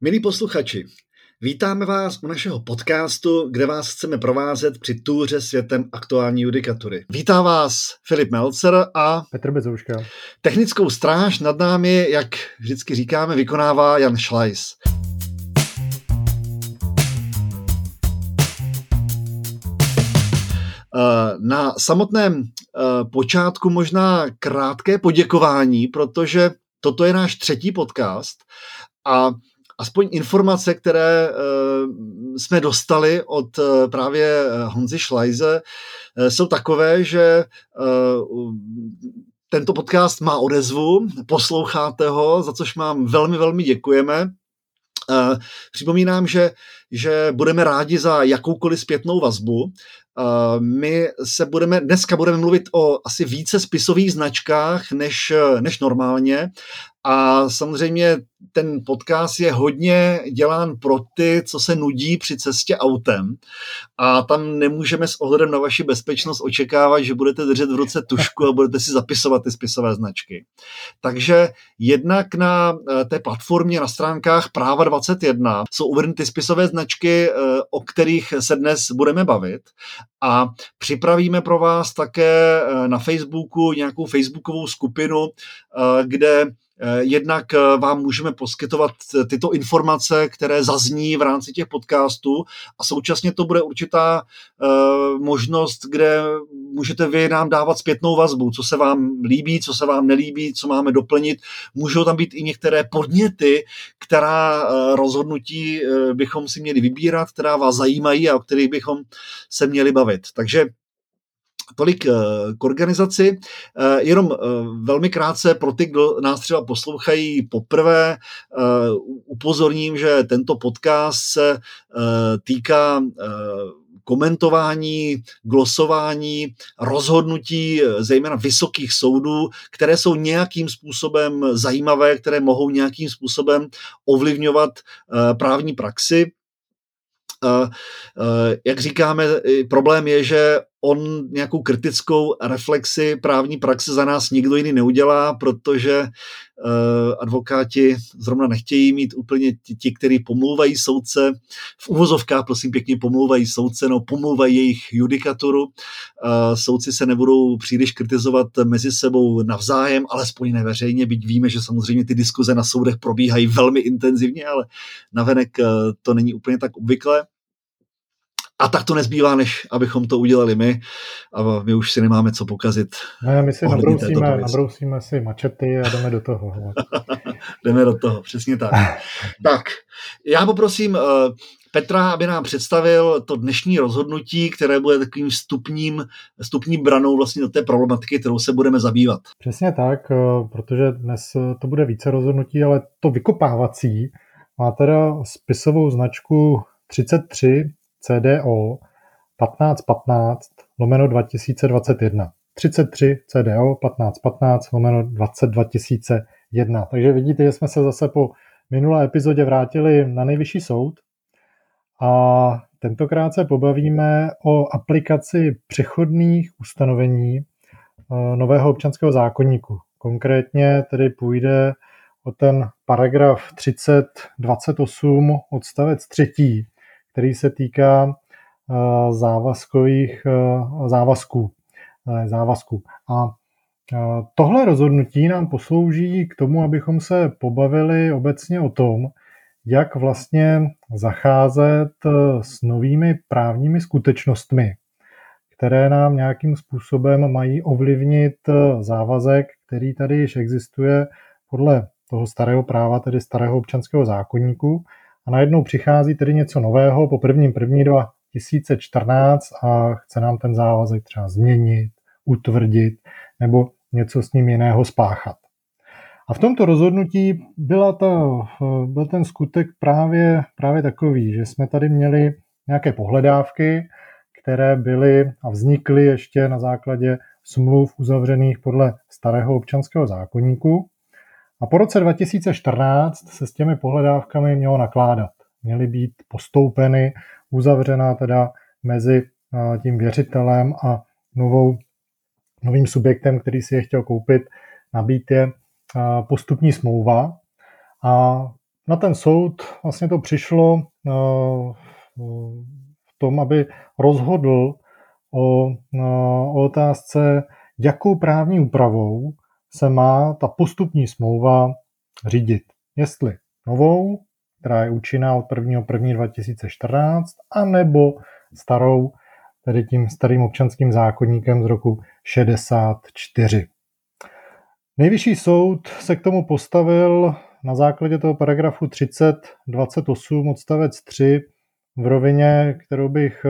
Milí posluchači, vítáme vás u našeho podcastu, kde vás chceme provázet při túře světem aktuální judikatury. Vítá vás Filip Melzer a Petr Bezouška. Technickou stráž nad námi, jak vždycky říkáme, vykonává Jan Schlejš. Na samotném počátku možná krátké poděkování, protože toto je náš třetí podcast a aspoň informace, které jsme dostali od právě Honzy Šlajze, jsou takové, že tento podcast má odezvu, posloucháte ho, za což vám velmi, velmi děkujeme. Připomínám, že budeme rádi za jakoukoliv zpětnou vazbu. My se dneska budeme mluvit o asi více spisových značkách než normálně a samozřejmě ten podcast je hodně dělán pro ty, co se nudí při cestě autem a tam nemůžeme s ohledem na vaši bezpečnost očekávat, že budete držet v ruce tužku a budete si zapisovat ty spisové značky. Takže jednak na té platformě na stránkách Práva 21 jsou uvedeny ty spisové značky, o kterých se dnes budeme bavit. A připravíme pro vás také na Facebooku nějakou facebookovou skupinu, kde jednak vám můžeme poskytovat tyto informace, které zazní v rámci těch podcastů a současně to bude určitá možnost, kde můžete vy nám dávat zpětnou vazbu, co se vám líbí, co se vám nelíbí, co máme doplnit. Můžou tam být i některé podněty, která rozhodnutí bychom si měli vybírat, která vás zajímají a o kterých bychom se měli bavit. Takže tolik k organizaci. Jenom velmi krátce pro ty, kdo nás třeba poslouchají poprvé, upozorním, že tento podcast se týká komentování, glosování, rozhodnutí zejména vysokých soudů, které jsou nějakým způsobem zajímavé, které mohou nějakým způsobem ovlivňovat právní praxi. Jak říkáme, problém je, že on nějakou kritickou reflexi právní praxe za nás nikdo jiný neudělá, protože advokáti zrovna nechtějí mít úplně ti, kteří pomlouvají soudce, v uvozovkách prosím pěkně pomlouvají soudce, no pomlouvají jejich judikaturu. Soudci se nebudou příliš kritizovat mezi sebou navzájem, alespoň neveřejně, byť víme, že samozřejmě ty diskuze na soudech probíhají velmi intenzivně, ale navenek to není úplně tak obvyklé. A tak to nezbývá, než abychom to udělali my. A my už si nemáme co pokazit. Ne, my si nabrousíme si mačety a jdeme do toho. Jdeme do toho, přesně tak. Tak, já poprosím Petra, aby nám představil to dnešní rozhodnutí, které bude takovým vstupní branou vlastně do té problematiky, kterou se budeme zabývat. Přesně tak, protože dnes to bude více rozhodnutí, ale to vykopávací má teda spisovou značku 33, CDO 1515/2021. 33 CDO 1515/2021. Takže vidíte, že jsme se zase po minulé epizodě vrátili na Nejvyšší soud a tentokrát se pobavíme o aplikaci přechodných ustanovení nového občanského zákoníku. Konkrétně tedy půjde o ten paragraf 3028 odstavec 3., který se týká závazků. A tohle rozhodnutí nám poslouží k tomu, abychom se pobavili obecně o tom, jak vlastně zacházet s novými právními skutečnostmi, které nám nějakým způsobem mají ovlivnit závazek, který tady již existuje podle toho starého práva, tedy starého občanského zákoníku. A najednou přichází tedy něco nového po 1. 1. 2014 a chce nám ten závazek třeba změnit, utvrdit nebo něco s ním jiného spáchat. A v tomto rozhodnutí byl ten skutek právě takový, že jsme tady měli nějaké pohledávky, které byly a vznikly ještě na základě smluv uzavřených podle starého občanského zákoníku. A po roce 2014 se s těmi pohledávkami mělo nakládat. Měly být postoupeny, uzavřena teda mezi tím věřitelem a novým subjektem, který si je chtěl koupit, nabít je postupní smlouva. A na ten soud vlastně to přišlo v tom, aby rozhodl o otázce, jakou právní úpravou se má ta postupní smlouva řídit. Jestli novou, která je účinná od 1.1.2014, anebo starou, tedy tím starým občanským zákoníkem z roku 1964. Nejvyšší soud se k tomu postavil na základě toho paragrafu 30.28 odstavec 3 v rovině, kterou bych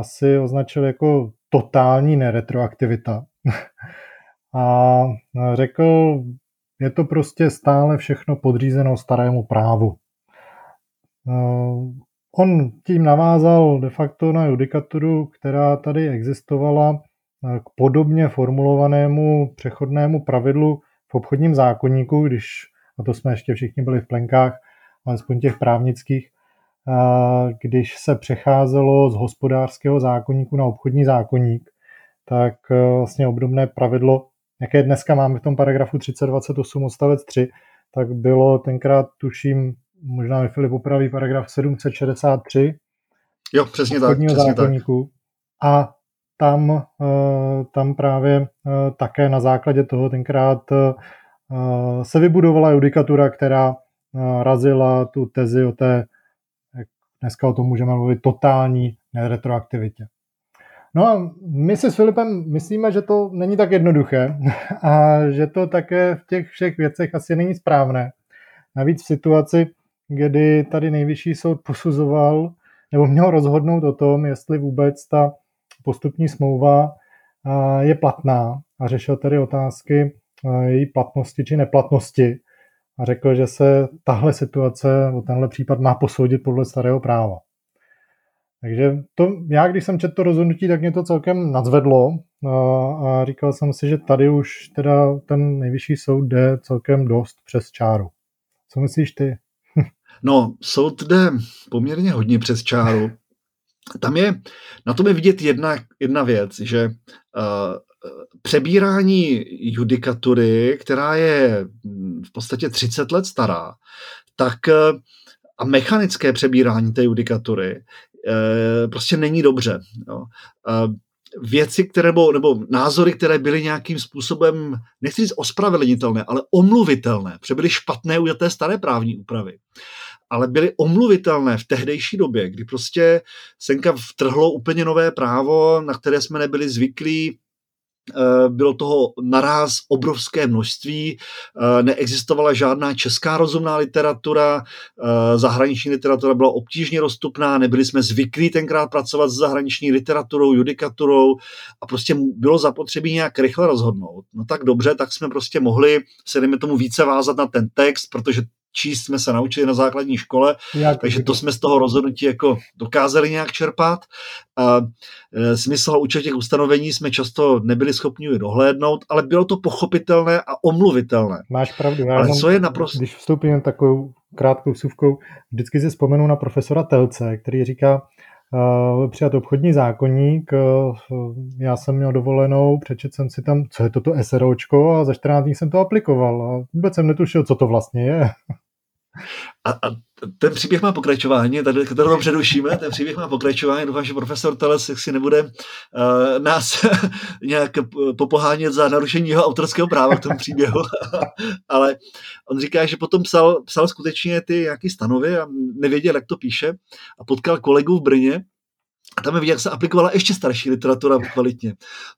asi označil jako totální neretroaktivita. A řekl, je to prostě stále všechno podřízeno starému právu. On tím navázal de facto na judikaturu, která tady existovala k podobně formulovanému přechodnému pravidlu v obchodním zákoníku, když, a to jsme ještě všichni byli v plenkách, alespoň těch právnických, když se přecházelo z hospodářského zákoníku na obchodní zákoník, tak vlastně obdobné pravidlo, jaké dneska máme v tom paragrafu 3028 odstavec 3, tak bylo tenkrát, tuším, možná mi Filip opraví, paragraf 763. Jo, přesně tak. Obchodního zákoníku. Tak. A tam právě také na základě toho tenkrát se vybudovala judikatura, která razila tu tezi o té, dneska o tom můžeme mluvit, totální neretroaktivitě. No a my si s Filipem myslíme, že to není tak jednoduché a že to také v těch všech věcech asi není správné. Navíc v situaci, kdy tady nejvyšší soud posuzoval nebo měl rozhodnout o tom, jestli vůbec ta postupní smlouva je platná a řešil tedy otázky její platnosti či neplatnosti a řekl, že se tahle situace, tenhle případ má posoudit podle starého práva. Takže to, já když jsem četl to rozhodnutí, tak mě to celkem nadzvedlo a říkal jsem si, že tady už teda ten nejvyšší soud jde celkem dost přes čáru. Co myslíš ty? No, soud jde poměrně hodně přes čáru. Tam je, na tom je vidět jedna věc, že přebírání judikatury, která je v podstatě 30 let stará, tak a mechanické přebírání té judikatury prostě není dobře. Jo. Věci, které nebo názory, které byly nějakým způsobem, nechci říct ospravedlnitelné, ale omluvitelné, protože byly špatné u té staré právní úpravy, ale byly omluvitelné v tehdejší době, kdy prostě senka vtrhlo úplně nové právo, na které jsme nebyli zvyklí, bylo toho naraz obrovské množství, neexistovala žádná česká rozumná literatura, zahraniční literatura byla obtížně dostupná, nebyli jsme zvyklí tenkrát pracovat s zahraniční literaturou, judikaturou a prostě bylo zapotřebí nějak rychle rozhodnout. No tak dobře, tak jsme prostě mohli se dejme tomu více vázat na ten text, protože číst jsme se naučili na základní škole, takže to jsme z toho rozhodnutí jako dokázali nějak čerpat. A smysl a účel těch ustanovení jsme často nebyli schopni dohlédnout, ale bylo to pochopitelné a omluvitelné. Máš pravdu, když vstoupím takovou krátkou vsuvkou, vždycky si vzpomenu na profesora Telce, který říká, přijat obchodní zákoník, já jsem měl dovolenou, přečet jsem si tam, co je toto SROčko a za 14 dní jsem to aplikoval a vůbec jsem netušil, co to vlastně je. A ten příběh má pokračování, tady to předušíme, ten příběh má pokračování, doufám, že profesor Teles si nebude nás nějak popohánět za narušení jeho autorského práva k tomu příběhu, ale on říká, že potom psal skutečně ty nějaký stanovy a nevěděl, jak to píše a potkal kolegu v Brně a tam je vidět, jak se aplikovala ještě starší literatura kvalitně.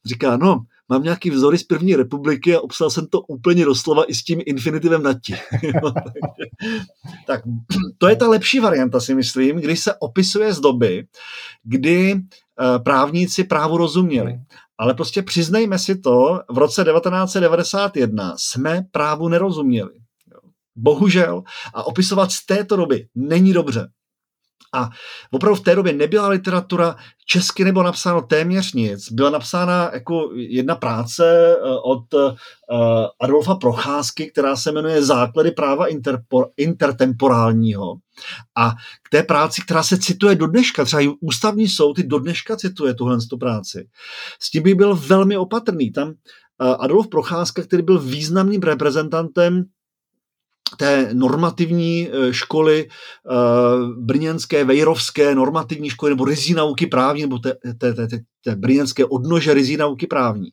Říká, no, mám nějaký vzory z první republiky a obsal jsem to úplně doslova i s tím infinitivem nad tím. Tak to je ta lepší varianta, si myslím, když se opisuje z doby, kdy právníci právu rozuměli. Ale prostě přiznejme si to, v roce 1991 jsme právu nerozuměli. Bohužel. A opisovat z této doby není dobře. A opravdu v té době nebyla literatura, česky nebylo napsáno téměř nic. Byla napsána jako jedna práce od Adolfa Procházky, která se jmenuje Základy práva intertemporálního. A k té práci, která se cituje do dneška, třeba i ústavní soud i do dneška cituje tuhle práci. S tím by byl velmi opatrný. Tam Adolf Procházka, který byl významným reprezentantem té normativní školy brněnské, vejrovské normativní školy nebo ryzinauky právní, nebo té brněnské odnože ryzinauky právní,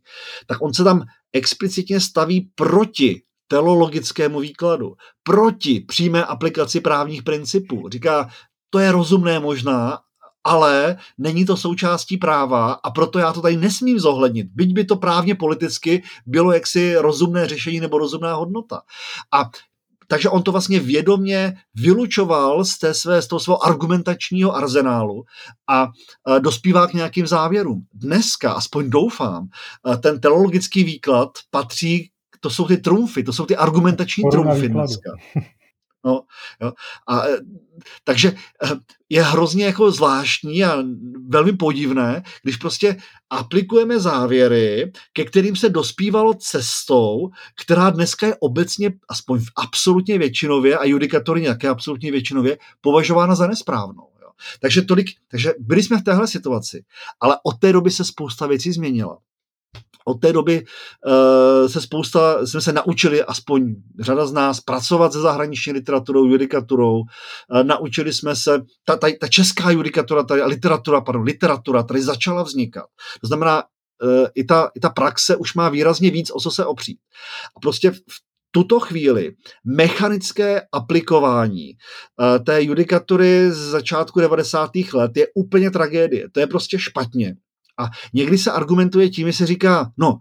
tak on se tam explicitně staví proti teleologickému výkladu, proti přímé aplikaci právních principů. Říká, to je rozumné možná, ale není to součástí práva a proto já to tady nesmím zohlednit, byť by to právně politicky bylo jaksi rozumné řešení nebo rozumná hodnota. Takže on to vlastně vědomě vylučoval z toho svého argumentačního arzenálu a dospívá k nějakým závěrům. Dneska, aspoň doufám, ten teleologický výklad patří, to jsou ty trumfy, to jsou ty argumentační trumfy dneska. No, jo. Takže je hrozně jako zvláštní a velmi podivné, když prostě aplikujeme závěry, ke kterým se dospívalo cestou, která dneska je obecně, aspoň v absolutně většinově, a judikatury nějaké absolutně většinově, považována za nesprávnou. Jo. Takže byli jsme v téhle situaci, ale od té doby se spousta věcí změnila. Od té doby jsme se naučili, aspoň řada z nás, pracovat se zahraniční literaturou, judikaturou. Naučili jsme se, ta česká judikatura, literatura tady začala vznikat. To znamená, i ta praxe už má výrazně víc, o co se opřít. A prostě v tuto chvíli mechanické aplikování té judikatury z začátku 90. let je úplně tragédie. To je prostě špatně. A někdy se argumentuje tím, že se říká, no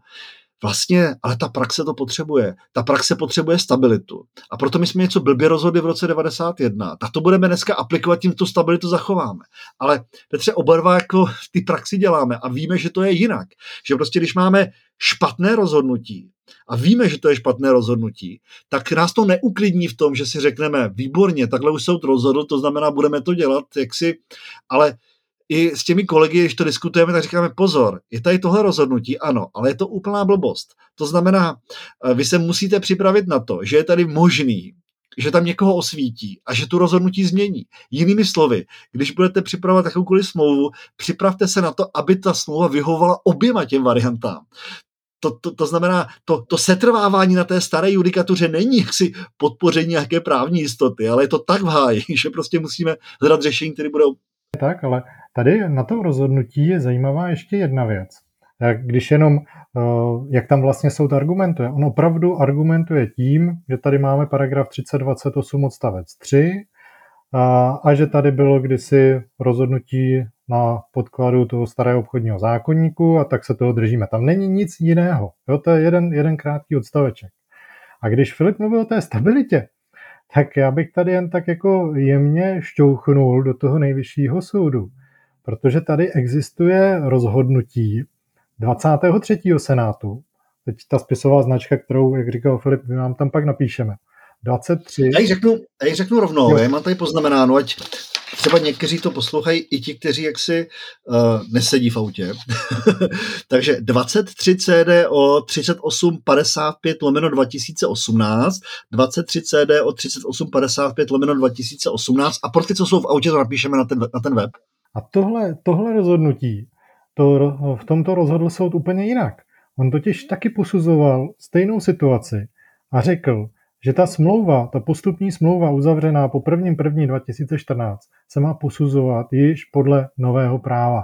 vlastně, ale ta praxe to potřebuje. Ta praxe potřebuje stabilitu. A proto my jsme něco blbě rozhodli v roce 91. Tak to budeme dneska aplikovat, tím tu stabilitu zachováme. Ale Petře, oba dva jako ty praxi děláme a víme, že to je jinak. Že prostě když máme špatné rozhodnutí a víme, že to je špatné rozhodnutí, tak nás to neuklidní v tom, že si řekneme, výborně, takhle už soud rozhodl, to znamená, budeme to dělat, jaksi, ale i s těmi kolegy, když to diskutujeme, tak říkáme pozor, je tady tohle rozhodnutí, ano, ale je to úplná blbost. To znamená, vy se musíte připravit na to, že je tady možný, že tam někoho osvítí a že tu rozhodnutí změní. Jinými slovy, když budete připravovat jakoukoliv smlouvu, připravte se na to, aby ta smlouva vyhovovala oběma těm variantám. To znamená, to setrvávání na té staré judikatuře není jaksi podpoření nějaké právní jistoty, ale je to tak v háji, že prostě musíme hledat řešení, které bude. Tak, ale tady na to rozhodnutí je zajímavá ještě jedna věc. Když jenom, jak tam vlastně soud argumentuje. On opravdu argumentuje tím, že tady máme paragraf 328 odstavec 3 a že tady bylo kdysi rozhodnutí na podkladu toho starého obchodního zákoníku a tak se toho držíme. Tam není nic jiného. Jo, to je jeden krátký odstaveček. A když Filip mluvil o té stabilitě, tak já bych tady jen tak jako jemně šťouchnul do toho nejvyššího soudu, protože tady existuje rozhodnutí 23. senátu, teď ta spisová značka, kterou, jak říkal Filip, my vám tam pak napíšeme, 23. Já ji řeknu rovnou, jo. Já mám tady poznamenáno, ať třeba někteří to poslouchají i ti, kteří jaksi nesedí v autě. Takže 23 CDO 3855/2018, 23 CDO 3855/2018 a pro ty, co jsou v autě, to napíšeme na ten web. A tohle rozhodnutí, v tomto rozhodl soud úplně jinak. On totiž taky posuzoval stejnou situaci a řekl, že ta smlouva, ta postupní smlouva uzavřená po 1.1.2014 se má posuzovat již podle nového práva.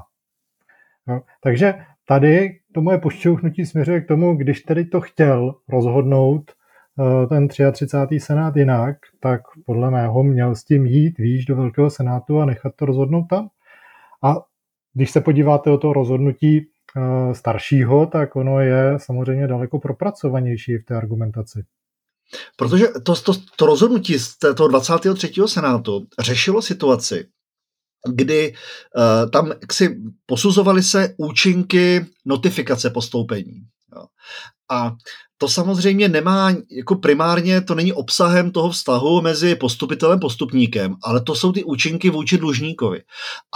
No, takže tady to moje pošťouchnutí směřuje k tomu, když tedy to chtěl rozhodnout ten 33. senát jinak, tak podle mého měl s tím jít výš do Velkého senátu a nechat to rozhodnout tam. A když se podíváte o to rozhodnutí staršího, tak ono je samozřejmě daleko propracovanější v té argumentaci. Protože to rozhodnutí z toho 23. senátu řešilo situaci, kdy tam posuzovaly se účinky notifikace postoupení. Jo. A to samozřejmě nemá, jako primárně to není obsahem toho vztahu mezi postupitelem a postupníkem, ale to jsou ty účinky vůči dlužníkovi.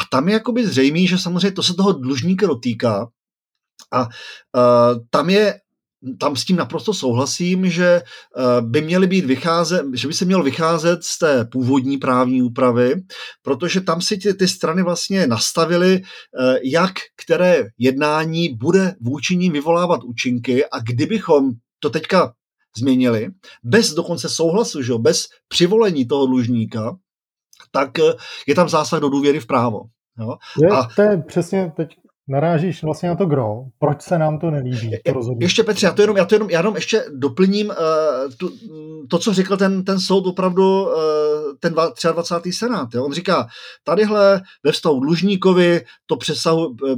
A tam je jakoby zřejmé, že samozřejmě to se toho dlužníka dotýká a tam s tím naprosto souhlasím, že by se mělo vycházet z té původní právní úpravy, protože tam si ty strany vlastně nastavily, jak které jednání bude vůči nim vyvolávat účinky a kdybychom to teďka změnili, bez dokonce souhlasu, že jo, bez přivolení toho dlužníka, tak je tam zásah do důvěry v právo. Jo? To je přesně teď. Narážíš vlastně na to gro. Proč se nám to nelíbí? Ještě Petře, já to jenom ještě doplním to, co řekl ten soud opravdu, ten 23. senát. Jo? On říká, tadyhle ve vztahu dlužníkovi to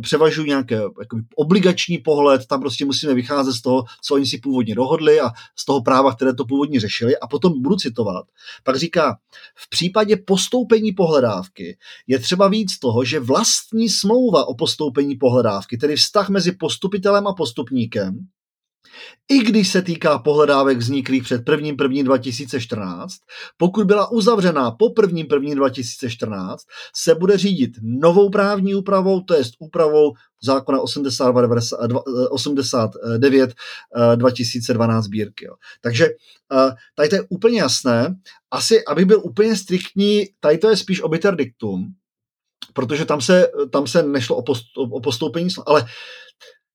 převažují nějaké jakoby obligační pohled, tam prostě musíme vycházet z toho, co oni si původně dohodli a z toho práva, které to původně řešili. A potom budu citovat. Pak říká, v případě postoupení pohledávky je třeba víc toho, že vlastní smlouva o postoupení pohledávky, tedy vztah mezi postupitelem a postupníkem, i když se týká pohledávek vzniklých před 1.1.2014, pokud byla uzavřená po 1.1.2014, se bude řídit novou právní úpravou, to jest úpravou zákona 89 2012 sbírky. Takže tady to je úplně jasné. Asi, abych byl úplně striktní, tady to je spíš obiter dictum, protože tam se nešlo o postoupení, ale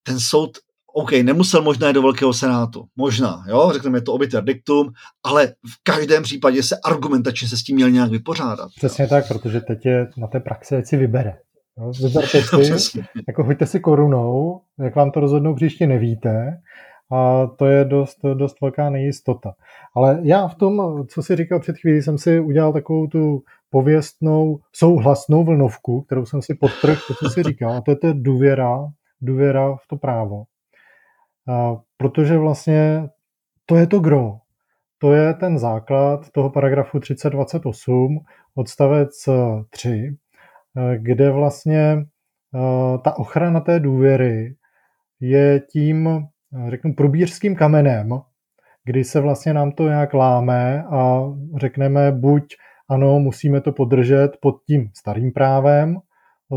ten soud, OK, nemusel možná jít do Velkého senátu. Možná, jo, řekneme, je to obiter dictum, ale v každém případě se argumentačně se s tím měl nějak vypořádat. Přesně jo. Tak, protože teď je na té praxi, ať si vybere. Jo, vyberte si, jako hoďte si korunou, jak vám to rozhodnou příště, nevíte. A to je dost velká nejistota. Ale já v tom, co si říkal před chvílí, jsem si udělal takovou tu pověstnou, souhlasnou vlnovku, kterou jsem si podtrhl, to, co si říkal. A to je ta důvěra v to právo. A protože vlastně to je to gro. To je ten základ toho paragrafu 328 odstavec 3, kde vlastně ta ochrana té důvěry je tím, řeknu, probířským kamenem, kdy se vlastně nám to nějak láme a řekneme buď ano, musíme to podržet pod tím starým právem,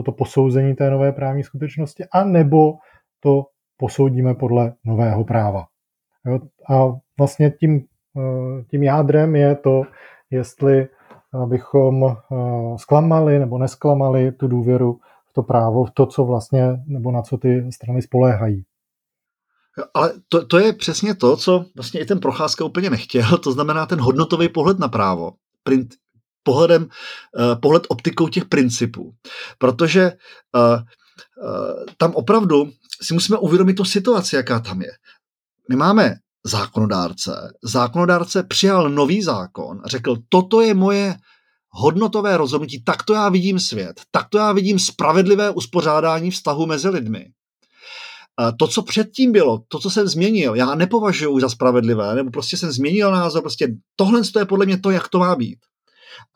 to posouzení té nové právní skutečnosti, a nebo to posoudíme podle nového práva. Jo? A vlastně tím jádrem je to, jestli bychom zklamali nebo nesklamali tu důvěru v to právo, v to, co vlastně, nebo na co ty strany spoléhají. Ale to je přesně to, co vlastně i ten Procházka úplně nechtěl, to znamená ten hodnotový pohled na právo. Pohled optikou těch principů. Protože tam opravdu si musíme uvědomit tu situaci, jaká tam je. My máme zákonodárce. Zákonodárce přijal nový zákon a řekl, toto je moje hodnotové rozhodnutí, takto já vidím svět, takto já vidím spravedlivé uspořádání vztahu mezi lidmi. To, co předtím bylo, to, co jsem změnil, já nepovažuji už za spravedlivé, nebo prostě jsem změnil názor, prostě tohle je podle mě to, jak to má být.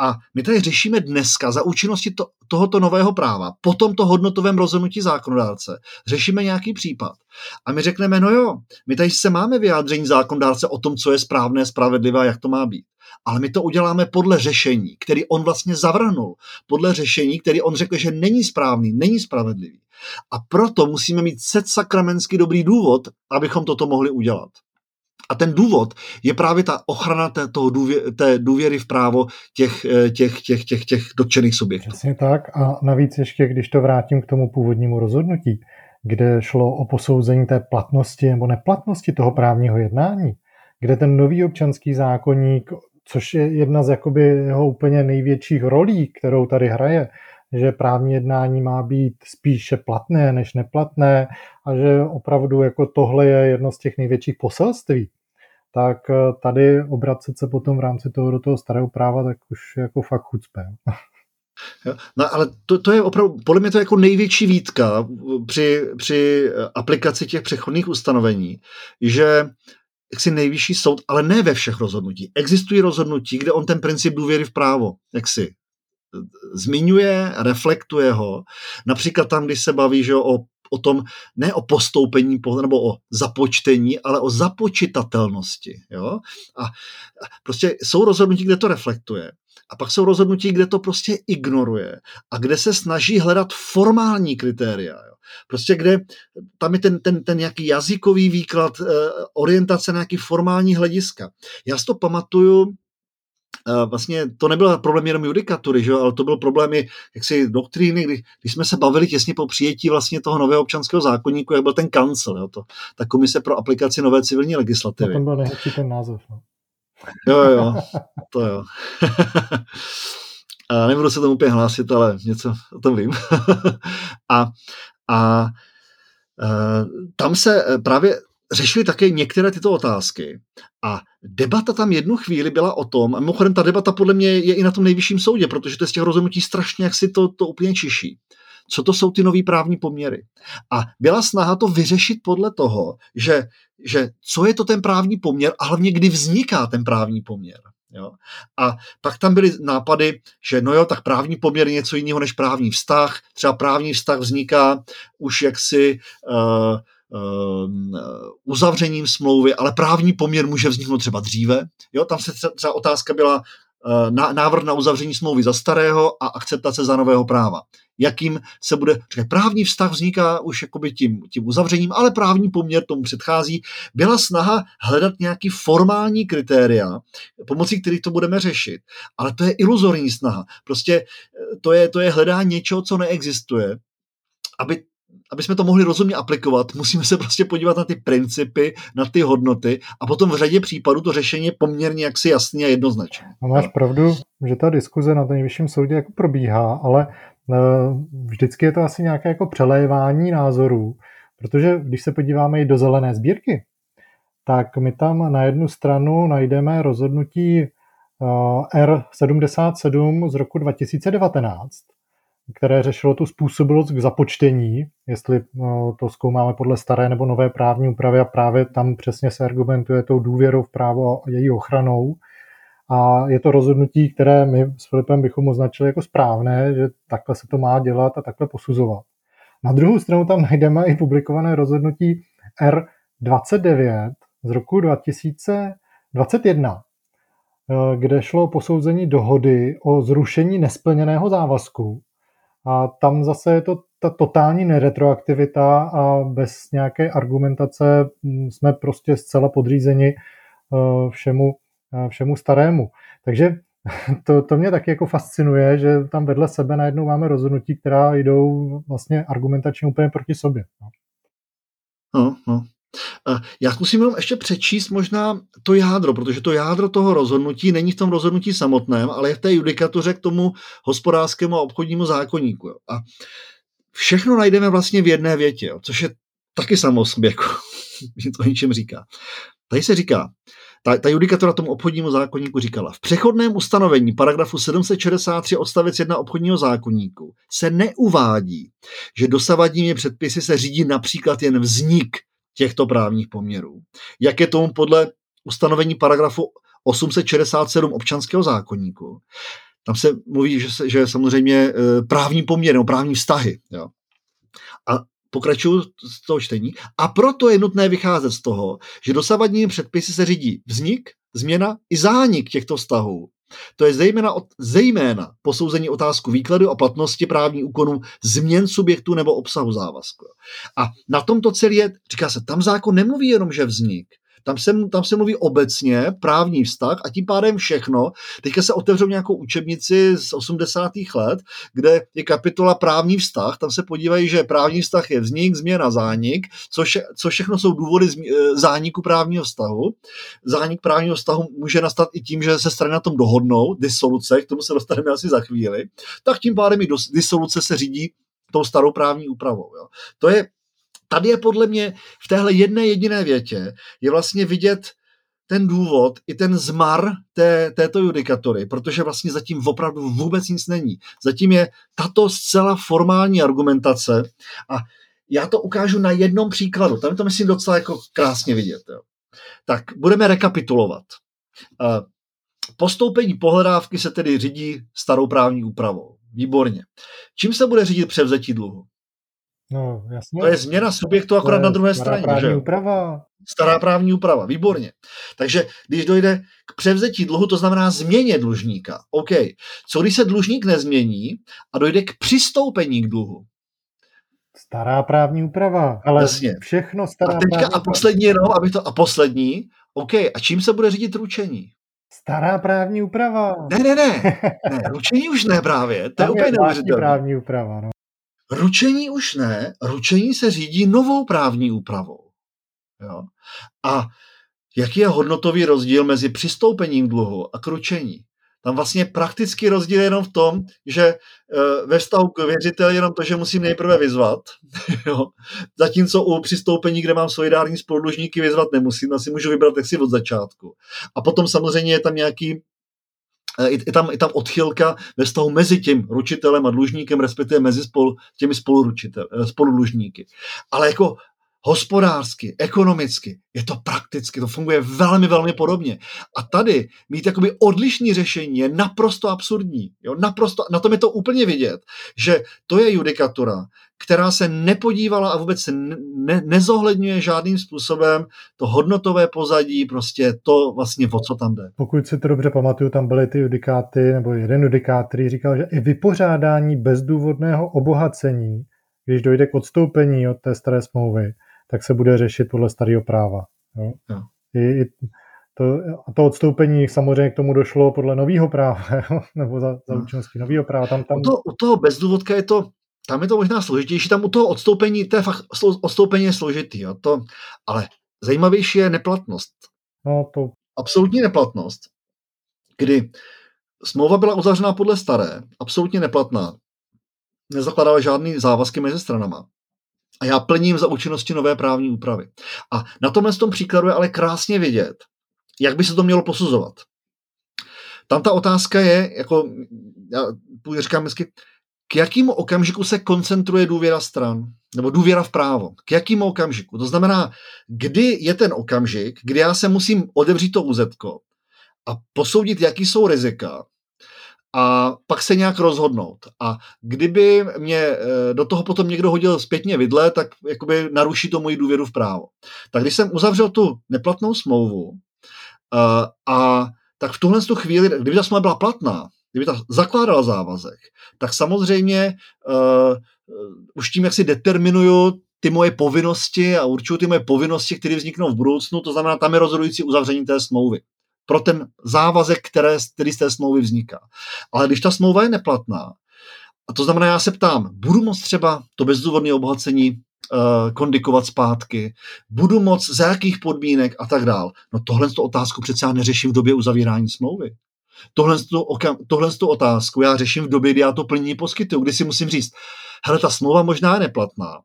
A my tady řešíme dneska za účinnosti tohoto nového práva, po tomto hodnotovém rozhodnutí zákonodárce, řešíme nějaký případ. A my řekneme, no jo, my tady se máme vyjádření zákonodárce o tom, co je správné, spravedlivé a jak to má být. Ale my to uděláme podle řešení, který on vlastně zavrhnul. Podle řešení, který on řekl, že není správný, není spravedlivý. A proto musíme mít setsakramentsky dobrý důvod, abychom toto mohli udělat. A ten důvod je právě ta ochrana té důvěry v právo těch dotčených subjektů. Přesně tak. A navíc ještě, když to vrátím k tomu původnímu rozhodnutí, kde šlo o posouzení té platnosti nebo neplatnosti toho právního jednání, kde ten nový občanský zákoník, což je jedna z jakoby jeho úplně největších rolí, kterou tady hraje, že právní jednání má být spíše platné než neplatné a že opravdu jako tohle je jedno z těch největších poselství, tak tady obracet se potom v rámci toho do toho starého práva, tak už jako fakt chucpe. No ale to je opravdu, podle mě to je jako největší výtka při aplikaci těch přechodných ustanovení, že jaksi nejvyšší soud, ale ne ve všech rozhodnutí. Existují rozhodnutí, kde on ten princip důvěry v právo, jaksi zmiňuje, reflektuje ho. Například tam, když se baví, že o tom, ne o postoupení nebo o započtení, ale o započitatelnosti. Jo? A prostě jsou rozhodnutí, kde to reflektuje. A pak jsou rozhodnutí, kde to prostě ignoruje a kde se snaží hledat formální kritéria. Jo? Prostě kde tam je ten nějaký jazykový výklad, orientace na nějaký formální hlediska. Já si to pamatuju, vlastně to nebyl problém jenom judikatury, že? Ale to byl problém i jaksi doktríny, když jsme se bavili těsně po přijetí vlastně toho nového občanského zákoníku, jak byl ten kancel, jo? Ta komise pro aplikaci nové civilní legislativy. To byl nejhorší ten název. No. Jo, to jo. A nebudu se tomu úplně hlásit, ale něco o tom vím. A tam se právě řešili také některé tyto otázky. A debata tam jednu chvíli byla o tom, a mimochodem ta debata podle mě je i na tom nejvyšším soudě, protože to je z těch rozhodnutí strašně, jak si to úplně čiší. Co to jsou ty nový právní poměry? A byla snaha to vyřešit podle toho, že co je to ten právní poměr a hlavně kdy vzniká ten právní poměr. Jo? A pak tam byly nápady, že no jo, tak právní poměr je něco jiného než právní vztah. Třeba právní vztah vzniká už jaksi uzavřením smlouvy, ale právní poměr může vzniknout třeba dříve. Jo, tam se třeba otázka byla návrh na uzavření smlouvy za starého a akceptace za nového práva. Jakým se bude... právní vztah vzniká už jakoby tím uzavřením, ale právní poměr tomu předchází. Byla snaha hledat nějaký formální kritéria, pomocí kterých to budeme řešit. Ale to je iluzorní snaha. Prostě to je hledání něčeho, co neexistuje, aby jsme to mohli rozumně aplikovat, musíme se prostě podívat na ty principy, na ty hodnoty a potom v řadě případů to řešení je poměrně jaksi jasně a jednoznačně. A máš pravdu, že ta diskuze na nejvyšším soudě jako probíhá, ale vždycky je to asi nějaké jako přelévání názorů, protože když se podíváme i do zelené sbírky, tak my tam na jednu stranu najdeme rozhodnutí R77 z roku 2019, které řešilo tu způsobilost k započtení, jestli to zkoumáme podle staré nebo nové právní úpravy a právě tam přesně se argumentuje tou důvěrou v právo a její ochranou. A je to rozhodnutí, které my s Filipem bychom označili jako správné, že takhle se to má dělat a takhle posuzovat. Na druhou stranu tam najdeme i publikované rozhodnutí R29 z roku 2021, kde šlo o posouzení dohody o zrušení nesplněného závazku. A tam zase je to ta totální neretroaktivita a bez nějaké argumentace jsme prostě zcela podřízeni všemu starému. Takže to mě taky jako fascinuje, že tam vedle sebe najednou máme rozhodnutí, která jdou vlastně argumentačně úplně proti sobě. No. Já musím jenom ještě přečíst možná to jádro, protože to jádro toho rozhodnutí není v tom rozhodnutí samotném, ale je v té judikatuře k tomu hospodářskému a obchodnímu zákoníku. Jo. A všechno najdeme vlastně v jedné větě, jo, což je taky samo o sobě, jako, že to ničem říká. Tady se říká, ta judikatura tomu obchodnímu zákoníku říkala, v přechodném ustanovení paragrafu 763 odstavec 1 obchodního zákoníku se neuvádí, že dosavadními předpisy se řídí například jen vznik těchto právních poměrů. Jak je tomu podle ustanovení paragrafu 867 občanského zákoníku? Tam se mluví, že samozřejmě právní poměry, nebo právní vztahy. Jo. A pokračuju z toho čtení. A proto je nutné vycházet z toho, že dosavadními předpisy se řídí vznik, změna i zánik těchto vztahů. To je zejména posouzení otázku výkladu a platnosti právní úkonů změn subjektů nebo obsahu závazku. A na tomto celé je, říká se, tam zákon nemluví jenom, že vznik. Tam se mluví obecně právní vztah a tím pádem všechno. Teďka se otevřou nějakou učebnici z 80. let, kde je kapitola právní vztah. Tam se podívají, že právní vztah je vznik, změna, zánik, co všechno jsou důvody zániku právního vztahu. Zánik právního vztahu může nastat i tím, že se strany na tom dohodnou, disoluce, k tomu se dostaneme asi za chvíli, tak tím pádem i disoluce se řídí tou starou právní úpravou. Jo. Tady je podle mě v téhle jedné jediné větě je vlastně vidět ten důvod i ten zmar této judikatury, protože vlastně zatím opravdu vůbec nic není. Zatím je tato zcela formální argumentace a já to ukážu na jednom příkladu. Tam je to myslím docela jako krásně vidět. Jo. Tak budeme rekapitulovat. Postoupení pohledávky se tedy řídí starou právní úpravou. Výborně. Čím se bude řídit převzetí dluhu? No, jasně. To je změna subjektu akorát na druhé straně. Stará právní úprava, výborně. Takže když dojde k převzetí dluhu, to znamená změně dlužníka. OK, co když se dlužník nezmění a dojde k přistoupení k dluhu? Stará právní úprava, ale jasně. Všechno stará a teďka, právní úprava. A poslední, OK, a čím se bude řídit ručení? Stará právní úprava. Ne, ručení už ne právě. To je úplně neuvěřitelné. Právní úprava, no. Ručení už ne, ručení se řídí novou právní úpravou. Jo? A jaký je hodnotový rozdíl mezi přistoupením dluhu a k ručení? Tam vlastně prakticky rozdíl je jenom v tom, že ve vztahu k věřiteli jenom to, že musím nejprve vyzvat, jo? Zatímco u přistoupení, kde mám solidární spoludlužníky, vyzvat nemusím, asi můžu vybrat taksi od začátku. A potom samozřejmě je tam nějaký je tam odchylka ve vztahu mezi tím ručitelem a dlužníkem, respektive mezi těmi spoludlužníky. Ale jako hospodářsky, ekonomicky, je to prakticky, to funguje velmi, velmi podobně. A tady mít jakoby odlišný řešení je naprosto absurdní. Jo? Naprosto, na tom je to úplně vidět, že to je judikatura, která se nepodívala a vůbec nezohledňuje žádným způsobem to hodnotové pozadí, prostě to vlastně, o co tam jde. Pokud si to dobře pamatuju, tam byly ty judikáty, nebo jeden judikát, který říkal, že i vypořádání bezdůvodného obohacení, když dojde k odstoupení od té staré smlouvy, tak se bude řešit podle starého práva. Jo? No. To odstoupení samozřejmě k tomu došlo podle nového práva, jo? Nebo za účinnosti nového práva. U toho bezdůvodka je to, tam je to možná složitější, tam u toho odstoupení, to je fakt, odstoupení je složitý, jo? To, ale zajímavější je neplatnost. No, to... Absolutní neplatnost, kdy smlouva byla uzavřena podle staré, absolutně neplatná, nezakládala žádný závazky mezi stranama. A já plním za účinnosti nové právní úpravy. A na tomhle tom příkladu je ale krásně vidět, jak by se to mělo posuzovat. Tam ta otázka je, jako já říkám vždycky, k jakému okamžiku se koncentruje důvěra stran, nebo důvěra v právo. K jakému okamžiku? To znamená, kdy je ten okamžik, kdy já se musím otevřít to úzetko a posoudit, jaký jsou rizika, a pak se nějak rozhodnout. A kdyby mě do toho potom někdo hodil zpětně vidle, tak jakoby naruší to moji důvěru v právo. Tak když jsem uzavřel tu neplatnou smlouvu, a tak v tuhle chvíli, kdyby ta smlouva byla platná, kdyby ta zakládala závazek, tak samozřejmě už tím, jak si determinuju ty moje povinnosti a určuju ty moje povinnosti, které vzniknou v budoucnu, to znamená, tam je rozhodující uzavření té smlouvy. Pro ten závazek, který z té smlouvy vzniká. Ale když ta smlouva je neplatná, a to znamená, já se ptám, budu moct třeba to bezdůvodné obohacení kondikovat zpátky, budu moct, za jakých podmínek a tak dál. No tohle tu otázku přece já neřeším v době uzavírání smlouvy. Tohle tu otázku já řeším v době, kdy já to plnění poskytuju, kdy si musím říct, hele, ta smlouva možná je neplatná,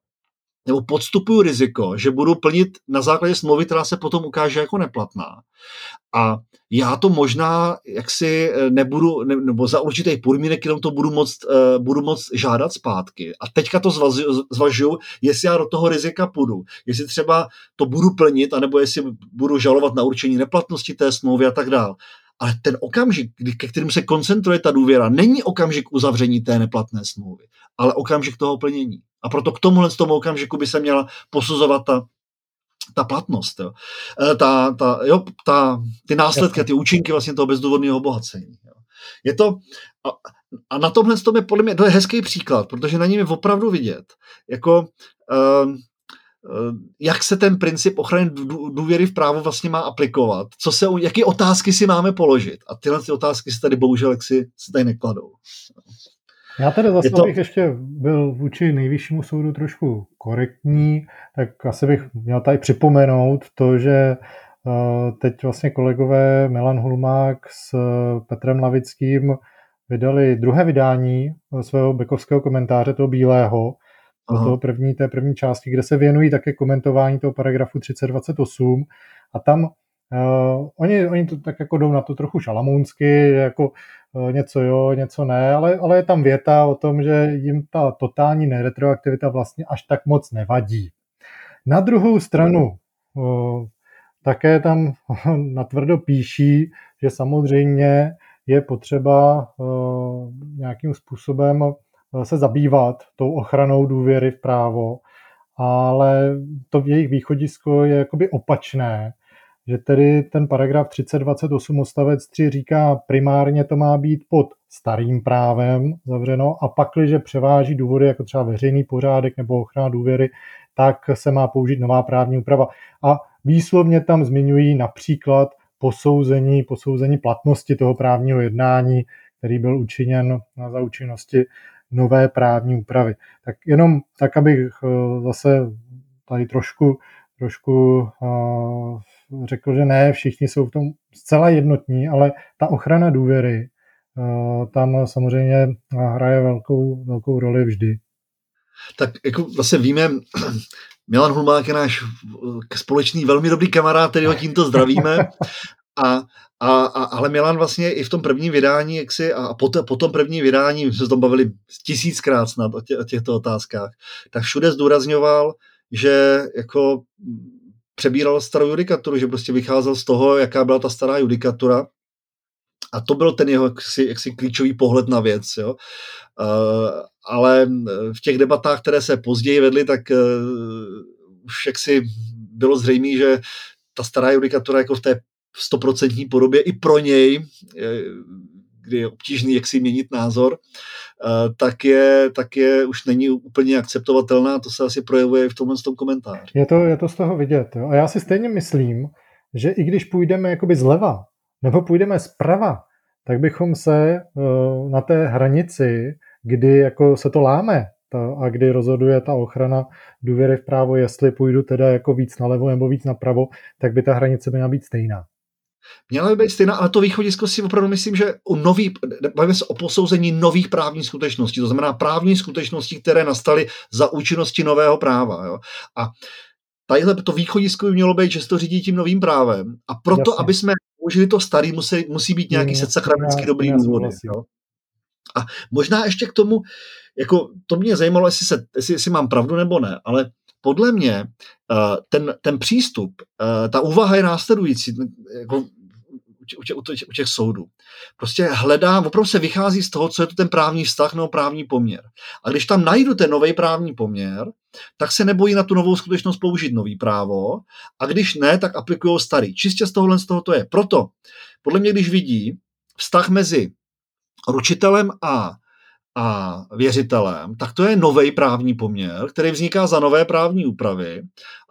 nebo podstupuju riziko, že budu plnit na základě smlouvy, která se potom ukáže jako neplatná. A já to možná jaksi nebudu, nebo za určitých podmínek jenom to budu moct žádat zpátky. A teďka to zvažuju, jestli já do toho rizika půjdu. Jestli třeba to budu plnit, anebo jestli budu žalovat na určení neplatnosti té smlouvy a tak dál. Ale ten okamžik, ke kterým se koncentruje ta důvěra, není okamžik uzavření té neplatné smlouvy, ale okamžik toho plnění. A proto k tomuhle z tomu okamžiku by se měla posuzovat ta platnost. Jo. Ty následky, ty účinky vlastně toho bezdůvodného obohacení. Jo. Je to, a na tomhle z tom je podle mě to je hezký příklad, protože na něm je opravdu vidět, jako, jak se ten princip ochrany důvěry v právo vlastně má aplikovat, jaké otázky si máme položit. A tyhle ty otázky se tady bohužel se tady nekladou. Já tady zase bych ještě byl vůči Nejvyššímu soudu trošku korektní, tak asi bych měl tady připomenout to, že teď vlastně kolegové Milan Hulmák s Petrem Lavickým vydali druhé vydání svého bekovského komentáře, toho bílého, té první části, kde se věnují také komentování toho paragrafu 328 a tam oni to tak jako jdou na to trochu šalamounsky, jako něco jo, něco ne, ale je tam věta o tom, že jim ta totální neretroaktivita vlastně až tak moc nevadí. Na druhou stranu také tam natvrdo píší, že samozřejmě je potřeba nějakým způsobem se zabývat tou ochranou důvěry v právo, ale to jejich východisko je jakoby opačné, že tedy ten paragraf 328 odstavec 3 říká, primárně to má být pod starým právem zavřeno a pakliže převáží důvody jako třeba veřejný pořádek nebo ochrana důvěry, tak se má použít nová právní úprava. A výslovně tam zmiňují například posouzení platnosti toho právního jednání, který byl učiněn za účinnosti nové právní úpravy. Tak jenom tak, abych zase tady trošku řekl, že ne, všichni jsou v tom zcela jednotní, ale ta ochrana důvěry tam samozřejmě hraje velkou roli vždy. Tak jako vlastně víme, Milan Hulmák je náš společný velmi dobrý kamarád, tedy ho tímto zdravíme. Ale Milan vlastně i v tom prvním vydání, po tom prvním vydání, my jsme se tam bavili tisíckrát snad o těchto otázkách, tak všude zdůrazňoval, že jako přebíral starou judikaturu, že prostě vycházel z toho, jaká byla ta stará judikatura. A to byl ten jeho jaksi klíčový pohled na věc. Jo? Ale v těch debatách, které se později vedly, tak už jaksi bylo zřejmé, že ta stará judikatura jako v té 100% podobě i pro něj, kdy je obtížný jaksi měnit názor, tak je už není úplně akceptovatelná, to se asi projevuje v tomhle tom komentáři. Je to z toho vidět. Jo? A já si stejně myslím, že i když půjdeme jakoby zleva, nebo půjdeme zprava, tak bychom se na té hranici, kdy jako se to láme a kdy rozhoduje ta ochrana důvěry v právo, jestli půjdu teda jako víc nalevo nebo víc napravo, tak by ta hranice měla být stejná. Měla by být stejná, ale to východisko si opravdu myslím, že bavíme se o posouzení nových právních skutečností, to znamená právní skutečnosti, které nastaly za účinnosti nového práva. Jo? A tadyhle to východisko by mělo být, že se to řídí tím novým právem. A proto, jasně, aby jsme použili to starý, musí být nějaký set sakramentsky dobrý důvody. Jo? A možná ještě k tomu, jako to mě zajímalo, jestli mám pravdu nebo ne, ale podle mě ten přístup, ta úvaha je následující jako u těch soudů. Prostě opravdu se vychází z toho, co je to ten právní vztah nebo právní poměr. A když tam najdu ten nový právní poměr, tak se nebojí na tu novou skutečnost použít nový právo, a když ne, tak aplikují starý. Čistě z toho to je. Proto podle mě, když vidí vztah mezi ručitelem a věřitelem, tak to je nový právní poměr, který vzniká za nové právní úpravy,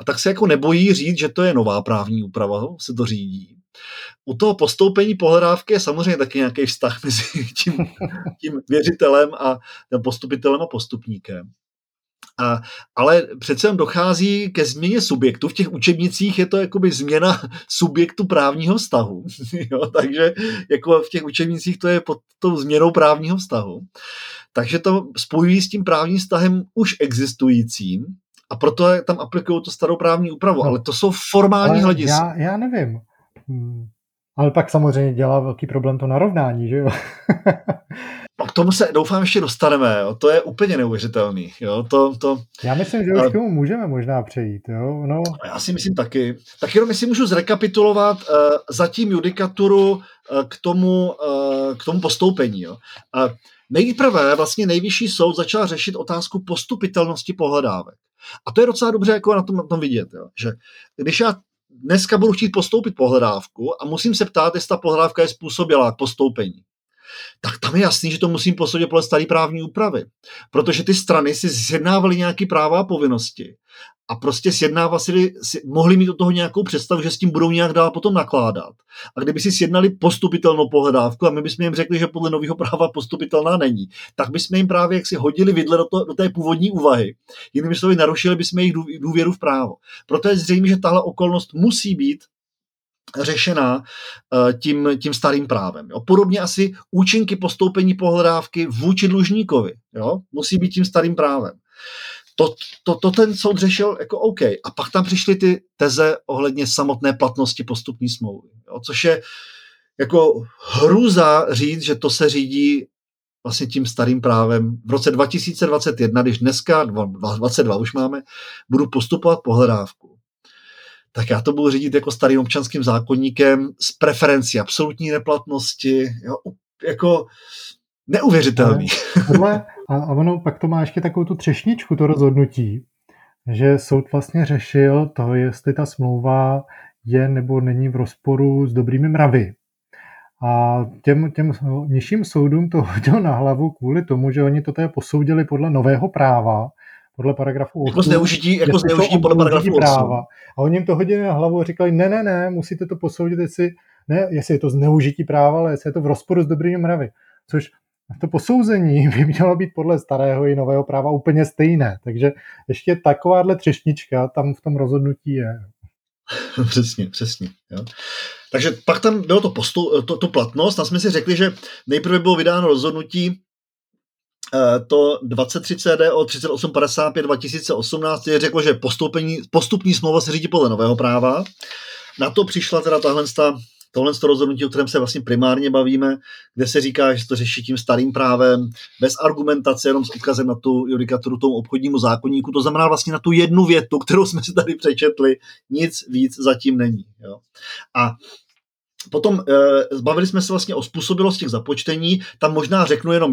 a tak se jako nebojí říct, že to je nová právní úprava, se to řídí. U toho postoupení pohledávky je samozřejmě taky nějaký vztah mezi tím věřitelem a postupitelem a postupníkem. Ale přece jen dochází ke změně subjektu. V těch učebnicích je to jakoby změna subjektu právního vztahu. Jo, takže jako v těch učebnicích to je pod tou změnou právního vztahu. Takže to spojují s tím právním vztahem už existujícím, a proto tam aplikují to starou právní úpravu. No. Ale to jsou formální hlediska. Já nevím. Ale pak samozřejmě dělá velký problém to narovnání, že jo? K tomu se, doufám, ještě dostaneme. Jo. To je úplně neuvěřitelný. Jo. Já myslím, že už k tomu můžeme možná přejít. Jo. No. Já si myslím taky. Tak jenom jestli můžu zrekapitulovat zatím judikaturu k tomu postoupení. Jo. Nejprve vlastně Nejvyšší soud začal řešit otázku postupitelnosti pohledávek. A to je docela dobře jako na tom vidět. Jo. Že když já dneska budu chtít postoupit pohledávku a musím se ptát, jestli ta pohledávka je způsobilá k postoupení, tak tam je jasný, že to musím posoudit podle staré právní úpravy. Protože ty strany si sjednávaly nějaké práva a povinnosti a prostě mohli mít od toho nějakou představu, že s tím budou nějak dál potom nakládat. A kdyby si sjednali postupitelnou pohledávku a my bychom jim řekli, že podle nového práva postupitelná není, tak bychom jim právě jaksi hodili vidle do té původní úvahy. Jinými slovy, narušili bychom jejich důvěru v právo. Proto je zřejmé, že tahle okolnost musí být řešená tím starým právem. Jo. Podobně asi účinky postoupení pohledávky vůči dlužníkovi. Jo, musí být tím starým právem. To ten soud řešil jako OK. A pak tam přišly ty teze ohledně samotné platnosti postupní smlouvy. Jo, což je jako hrůza říct, že to se řídí vlastně tím starým právem. V roce 2021, když dneska, 2022 už máme, budu postupovat pohledávku, tak já to budu řídit jako starým občanským zákoníkem s preferencí absolutní neplatnosti, jo, jako neuvěřitelný. A ono pak to má ještě takovou tu třešničku, to rozhodnutí, že soud vlastně řešil to, jestli ta smlouva je nebo není v rozporu s dobrými mravy. A těm nižším soudům to hodilo na hlavu kvůli tomu, že oni to tady posoudili podle nového práva, podle paragrafu 8. Jako zneužití podle paragrafu 8. Práva. A oni jim to hodili na hlavu a říkali, ne, musíte to posoudit, jestli ne jestli je to zneužití práva, ale jestli je to v rozporu s dobrými mravy. Což to posouzení by mělo být podle starého i nového práva úplně stejné. Takže ještě takováhle třešnička tam v tom rozhodnutí je. Přesně. Jo. Takže pak tam bylo to tu platnost. Tam jsme si řekli, že nejprve bylo vydáno rozhodnutí to 23 CDO 3855 2018, který řekl, že postupní smlouva se řídí podle nového práva. Na to přišla teda tohle rozhodnutí, o kterém se vlastně primárně bavíme, kde se říká, že to řeší tím starým právem, bez argumentace, jenom s odkazem na tu judikaturu tomu obchodnímu zákoníku. To znamená vlastně na tu jednu větu, kterou jsme si tady přečetli, nic víc zatím není. Jo. A potom zbavili jsme se vlastně o způsobilost těch započtení. Tam možná řeknu jenom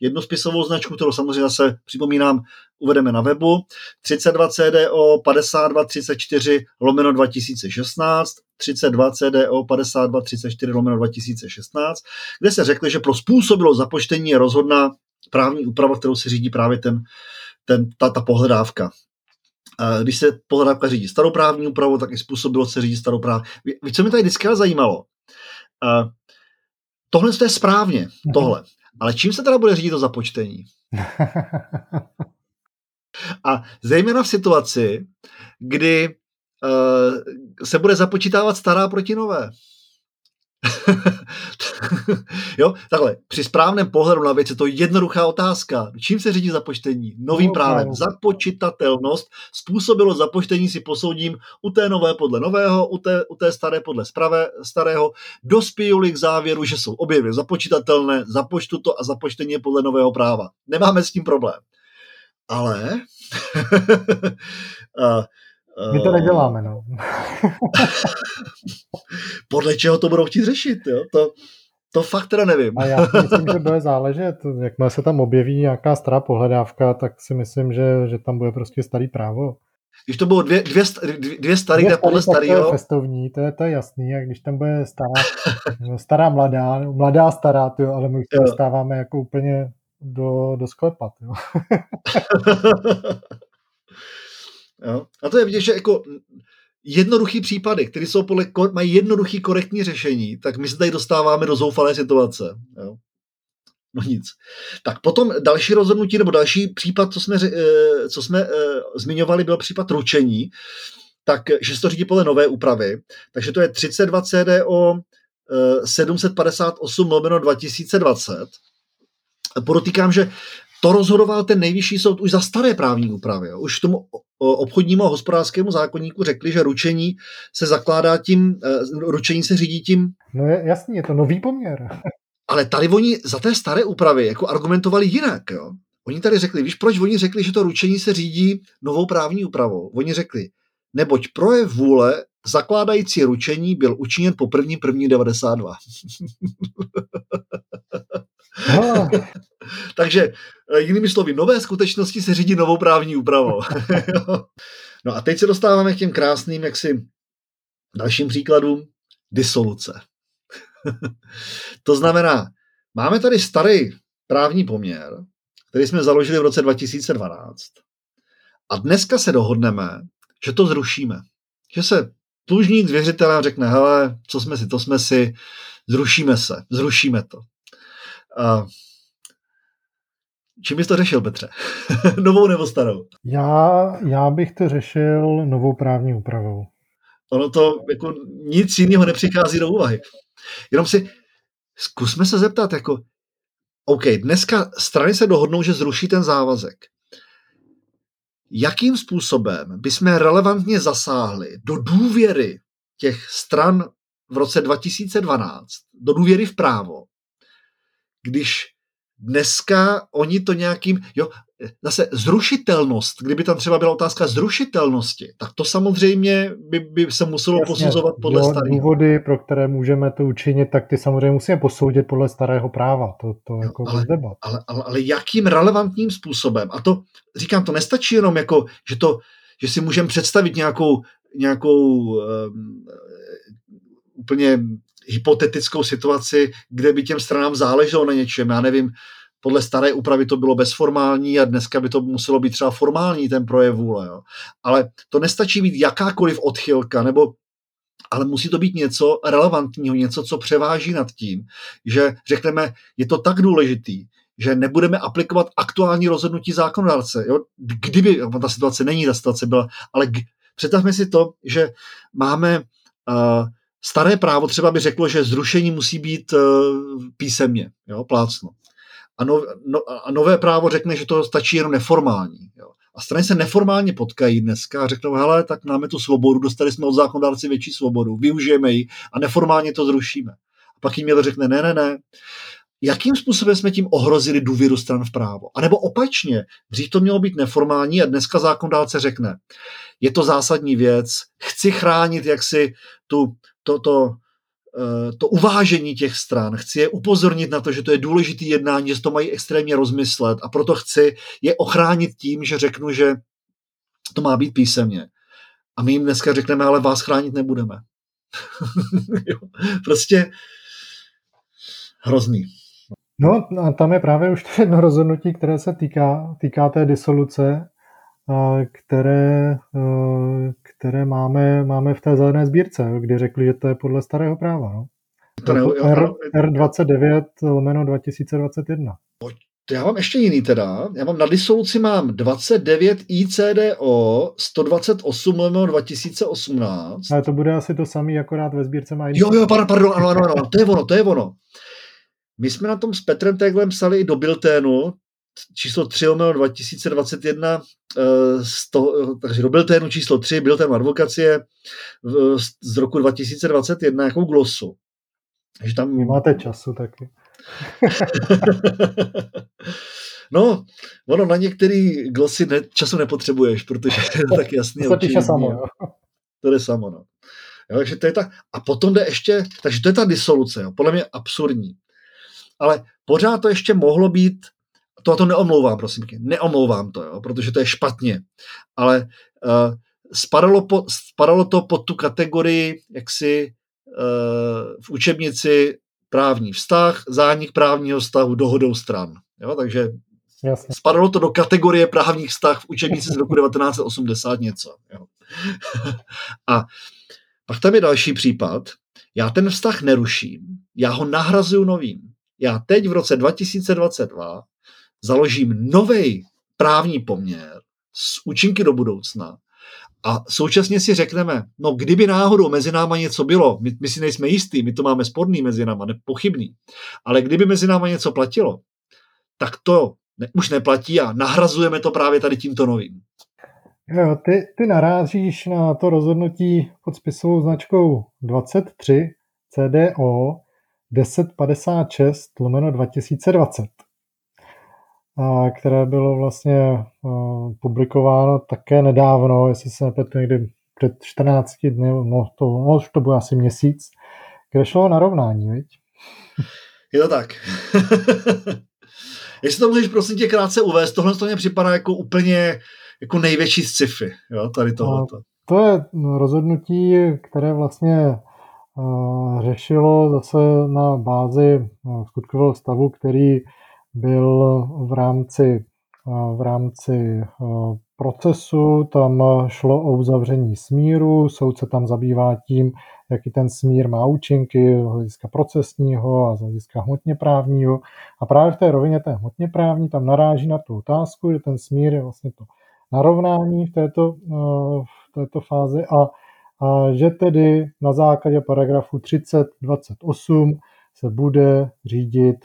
jednu spisovou značku, kterou samozřejmě zase připomínám, uvedeme na webu. 32 CDO 5234/2016, 32 CDO 5234/2016, kde se řekli, že pro způsobilost započtení je rozhodná právní úprava, kterou se řídí právě ta pohledávka. Když se pohledávka řídí starou právní úpravou, tak i způsobilost se řídí starou právní. Co mi tady vždycky zajímalo? Tohle to je správně, tohle. Ale čím se teda bude řídit to započtení? A zejména v situaci, kdy se bude započítávat stará proti nové. Jo, takhle, při správném pohledu na věc je to jednoduchá otázka. Čím se řídí započtení? Novým právem. Započitatelnost, způsobilost započtení si posoudím u té nové podle nového, u té staré podle starého. Dospěju-li k závěru, že jsou obě dvě započitatelné, započtu to a započtení je podle nového práva. Nemáme s tím problém. Ale... My to neděláme, no. Podle čeho to budou chtít řešit, jo? To fakt teda nevím. A já myslím, že bude záležet. Jakmile se tam objeví nějaká stará pohledávka, tak si myslím, že tam bude prostě starý právo. Když to bylo dvě starý, kde podle starého... To je festovní, to je jasný. A když tam bude stará mladá stará, tyjo, ale my už to dostáváme jako úplně do sklepa. Jo. Jo? A to je vidět, že jako jednoduchý případy, které jsou mají jednoduchý korektní řešení, tak my se tady dostáváme do zoufalé situace. Jo? No nic. Tak potom další rozhodnutí nebo další případ, co jsme zmiňovali, byl případ ručení, takže se to řídí podle nové úpravy. Takže to je 32 CDO 758/2020. Podotýkám, že to rozhodoval ten nejvyšší soud už za staré právní úpravy. Jo. Už tomu obchodnímu a hospodářskému zákoníku řekli, že ručení se zakládá tím, ručení se řídí tím... No jasně, je to nový poměr. Ale tady oni za té staré úpravy jako argumentovali jinak. Jo. Oni tady řekli, víš proč? Oni řekli, že to ručení se řídí novou právní úpravou. Oni řekli, neboť projev vůle zakládající ručení byl učiněn po 1.1.92. Takže jinými slovy, nové skutečnosti se řídí novou právní úpravou. No a teď se dostáváme k těm krásným, jaksi dalším příkladům, disoluce. To znamená, máme tady starý právní poměr, který jsme založili v roce 2012 a dneska se dohodneme, že to zrušíme. Že se dlužník s věřitelem řekne, hele, co jsme si, to jsme si, zrušíme to. Čím bys to řešil, Petře? Novou nebo starou? Já bych to řešil novou právní úpravou. Ono to jako nic jiného nepřichází do úvahy. Jenom si zkusme se zeptat, jako OK, dneska strany se dohodnou, že zruší ten závazek. Jakým způsobem bychom relevantně zasáhli do důvěry těch stran v roce 2012, do důvěry v právo, když dneska oni to nějakým, jo, zase zrušitelnost, kdyby tam třeba byla otázka zrušitelnosti, tak to samozřejmě by se muselo posuzovat podle starého. Důvody, pro které můžeme to učinit, tak ty samozřejmě musíme posoudit podle starého práva. To jako bez debat. Ale jakým relevantním způsobem? A to, říkám, to nestačí jenom jako, že si můžeme představit nějakou úplně hypotetickou situaci, kde by těm stranám záleželo na něčem. Já nevím, podle staré úpravy to bylo bezformální a dneska by to muselo být třeba formální, ten projev vůle. Jo. Ale to nestačí být jakákoliv odchylka nebo ale musí to být něco relevantního, něco, co převáží nad tím, že řekneme, je to tak důležitý, že nebudeme aplikovat aktuální rozhodnutí zákonodárce. Jo? Kdyby, ta situace není, ta situace byla, ale představme si to, že máme staré právo, třeba by řeklo, že zrušení musí být písemně, jo? Plácno. A nové právo řekne, že to stačí jenom neformální. Jo? A strany se neformálně potkají dneska a řeknou, hele, tak máme tu svobodu, dostali jsme od zákonodárce větší svobodu, využijeme ji a neformálně to zrušíme. A pak jim někdo řekne, ne. Jakým způsobem jsme tím ohrozili důvěru stran v právo? A nebo opačně, dřív to mělo být neformální a dneska zákonodárce řekne, je to zásadní věc, chci chránit jaksi to uvážení těch stran, chci je upozornit na to, že to je důležitý jednání, že to mají extrémně rozmyslet a proto chci je ochránit tím, že řeknu, že to má být písemně. A my jim dneska řekneme, ale vás chránit nebudeme. Prostě hrozný. No a tam je právě už to jedno rozhodnutí, které se týká té disoluce, které máme v té zelené sbírce, kdy řekli, že to je podle starého práva. No? R29/2021. Já mám ještě jiný teda. Já mám na disoluci mám 29 ICDO 128/2018. Ale to bude asi to samý, akorát ve sbírce má jiný. Jo, pardon, ano, to je ono. My jsme na tom s Petrem Teglem psali i do Bilténu, číslo 3/2021, takže do Bilténu číslo 3, Bilténu advokacie z roku 2021, jakou glosu. Takže tam... Vy máte času taky. No, ono na některý glosy času nepotřebuješ, protože je to tak jasný. To se píše samo. To je samo, no. Jo, takže to je ta, a potom jde ještě, takže to je ta disoluce, jo, podle mě absurdní. Ale pořád to ještě mohlo být, to neomlouvám, prosím, neomlouvám to, jo, protože to je špatně, ale spadalo to pod tu kategorii, jaksi v učebnici právní vztah, zánik právního vztahu dohodou stran. Jo, takže jasně. Spadalo to do kategorie právních vztah v učebnici z roku 1980 něco. Jo. A pak tam je další případ. Já ten vztah neruším, já ho nahrazuju novým. Já teď v roce 2022 založím nový právní poměr s účinky do budoucna a současně si řekneme, no kdyby náhodou mezi náma něco bylo, my si nejsme jistý, my to máme sporný mezi náma, nepochybný, ale kdyby mezi náma něco platilo, tak to už neplatí a nahrazujeme to právě tady tímto novým. Jo, ty narážíš na to rozhodnutí pod spisovou značkou 23 CDO 1056/2020, které bylo vlastně publikováno také nedávno, jestli se nepletu někdy před 14 dny, to bude asi měsíc, kde šlo narovnání, viď? Je to tak. Jestli to můžeš prosím tě krátce uvést, tohle to mě připadá jako úplně jako největší sci-fi, jo, tady tohleto. To je rozhodnutí, které vlastně řešilo zase na bázi skutkového stavu, který byl v rámci procesu, tam šlo o uzavření smíru, soud se tam zabývá tím, jaký ten smír má účinky z hlediska procesního a z hlediska hmotně právního. A právě v té rovině té hmotně právní tam naráží na tu otázku, že ten smír je vlastně to narovnání v této fázi a že tedy na základě paragrafu 3028 se bude řídit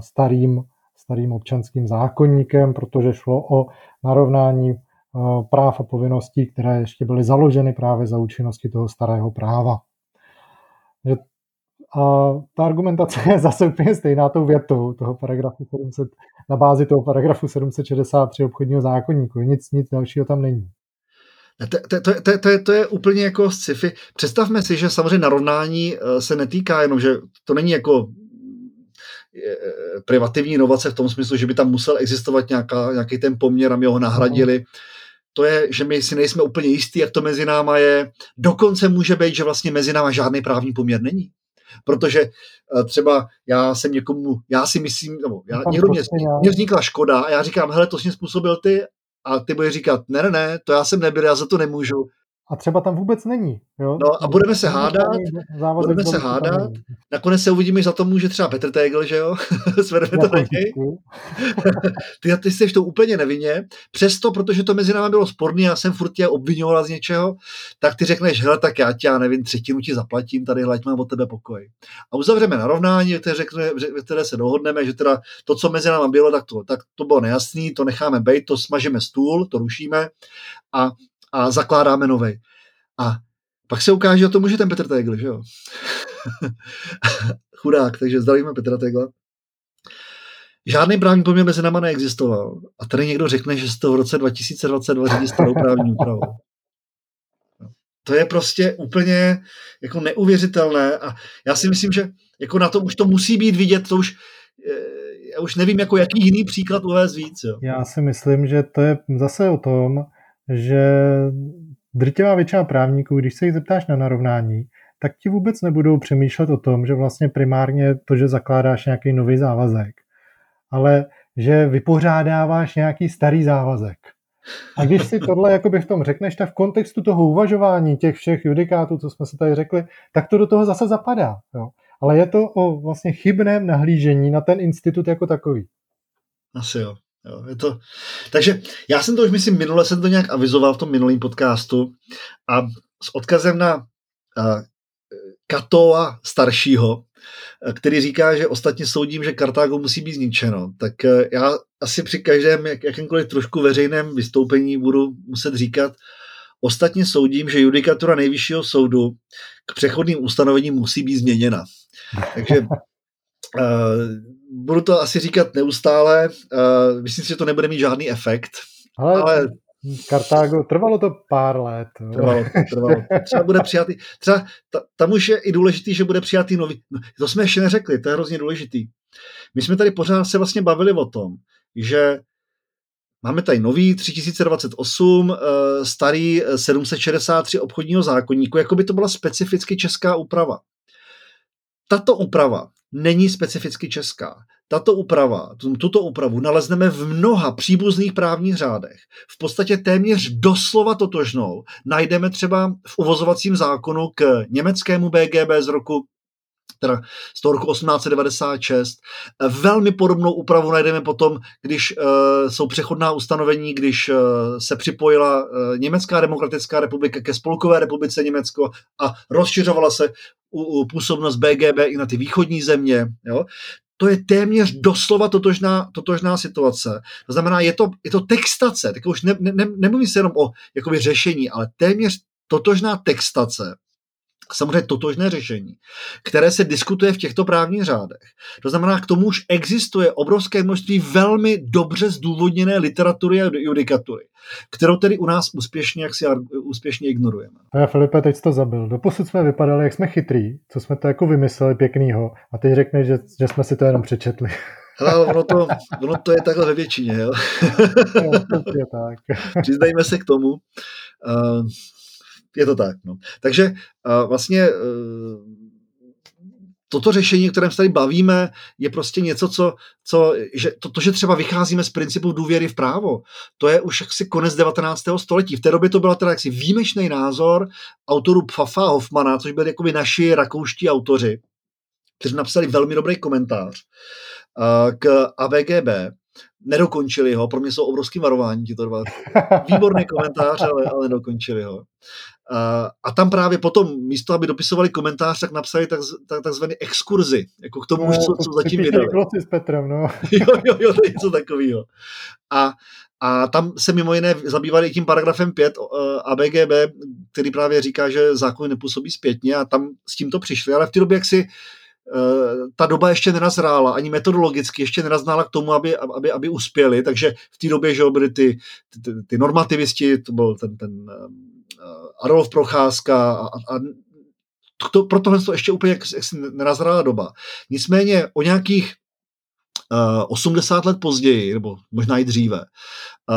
starým občanským zákoníkem, protože šlo o narovnání práv a povinností, které ještě byly založeny právě za účinnosti toho starého práva. A ta argumentace je zase úplně stejná tou větou toho paragrafu 700, na bázi toho paragrafu 763 obchodního zákoníku. Nic dalšího tam není. To je úplně jako sci-fi. Představme si, že samozřejmě narovnání se netýká jenom, že to není jako privativní inovace v tom smyslu, že by tam musel existovat nějaký ten poměr a my ho nahradili. To je, že my si nejsme úplně jistí, jak to mezi náma je. Dokonce může být, že vlastně mezi náma žádný právní poměr není. Protože třeba mně vznikla škoda a já říkám, hele, to jsi způsobil ty. A ty budeš říkat, ne, to já jsem nebyl, já za to nemůžu. A třeba tam vůbec není. Jo? No a budeme se hádat. Nakonec se uvidíme, že za to může třeba Petr Tegl, že jo? Svedeme to na něj. Ty jsi to úplně nevinně. Přesto, protože to mezi námi bylo sporný, já jsem furt tě obviňoval z něčeho, tak ty řekneš, hele, tak já tě, nevím, 3/3 ti zaplatím, tady hlaď mám od tebe pokoj. A uzavřeme narovnání, které se dohodneme, že teda to, co mezi námi bylo, tak to bylo nejasný, to necháme bejt, to smažeme stůl, to rušíme a zakládáme novej. A pak se ukáže, to může ten Petr Tegl, že jo? Chudák, takže zdravíme Petra Tegla. Žádný právní poměr mezi náma neexistoval. A tady někdo řekne, že se to v roce 2022 řídí starou právní úpravou. To je prostě úplně jako neuvěřitelné a já si myslím, že jako na to už to musí být vidět, to už já už nevím, jako jaký jiný příklad uvést víc. Jo. Já si myslím, že to je zase o tom, že drtivá většina právníků, když se jich zeptáš na narovnání, tak ti vůbec nebudou přemýšlet o tom, že vlastně primárně to, že zakládáš nějaký nový závazek, ale že vypořádáváš nějaký starý závazek. A když si tohle jakoby v tom řekneš, tak v kontextu toho uvažování těch všech judikátů, co jsme si tady řekli, tak to do toho zase zapadá. Jo? Ale je to o vlastně chybném nahlížení na ten institut jako takový. Asi jo. Jo, je to... Takže já jsem to už myslím minule, jsem to nějak avizoval v tom minulém podcastu a s odkazem na Catoa staršího, který říká, že ostatně soudím, že Kartágo musí být zničeno, tak já asi při každém jakémkoliv trošku veřejném vystoupení budu muset říkat, ostatně soudím, že judikatura Nejvyššího soudu k přechodným ustanovením musí být změněna. Takže budu to asi říkat neustále, myslím si, že to nebude mít žádný efekt. Ale Kartágo, trvalo to pár let. Trvalo. Třeba bude přijatý, třeba tam už je i důležitý, že bude přijatý nový, to jsme ještě neřekli, to je hrozně důležitý. My jsme tady pořád se vlastně bavili o tom, že máme tady nový 3028, starý 763 obchodního zákoníku, jako by to byla specificky česká úprava. Tato úprava není specificky česká. Tato úprava, tuto úpravu nalezneme v mnoha příbuzných právních řádech. V podstatě téměř doslova totožnou najdeme třeba v uvozovacím zákonu k německému BGB z toho roku 1896. Velmi podobnou úpravu najdeme potom, když jsou přechodná ustanovení, když se připojila Německá demokratická republika ke Spolkové republice Německo a rozšiřovala se působnost BGB i na ty východní země. Jo? To je téměř doslova totožná situace. To znamená, je to textace, tak už nemluví se jenom o jakoby řešení, ale téměř totožná textace. Samozřejmě totožné řešení, které se diskutuje v těchto právních řádech. To znamená, k tomu už existuje obrovské množství velmi dobře zdůvodněné literatury a judikatury, kterou tedy u nás úspěšně ignorujeme. Já, Filipe, teď jsi to zabil. Doposud jsme vypadali, jak jsme chytrý, co jsme to jako vymysleli pěknýho a teď řekneš, že jsme si to jenom přečetli. Hele, ono to je takhle ve většině. Jo? Je tak. Přiznajme se k tomu. Je to tak. No. Takže vlastně toto řešení, o kterém se tady bavíme, je prostě něco, že třeba vycházíme z principu důvěry v právo. To je už jaksi konec 19. století. V té době to byl teda jaksi výjimečný názor autorů Pfaffa Hofmana, což byli jakoby naši rakouští autoři, kteří napsali velmi dobrý komentář k AVGB. Nedokončili ho, pro mě jsou obrovský varování tito dva. Výborný komentář, ale nedokončili ho. A tam právě potom, místo, aby dopisovali komentář, tak napsali takzvané exkurzy, jako k tomu, co zatím vydali. Kloci s Petrem, no. Jo, to je něco takového. A tam se mimo jiné zabývali tím paragrafem 5 ABGB, který právě říká, že zákon nepůsobí zpětně a tam s tím to přišli, ale v té době, jak si ta doba ještě nenazrála, ani metodologicky ještě nenazrála k tomu, aby uspěli, takže v té době, že byli ty normativisti, to byl ten Adolf Procházka a to, pro tohle to ještě úplně nenazrála doba. Nicméně o nějakých 80 let později, nebo možná i dříve,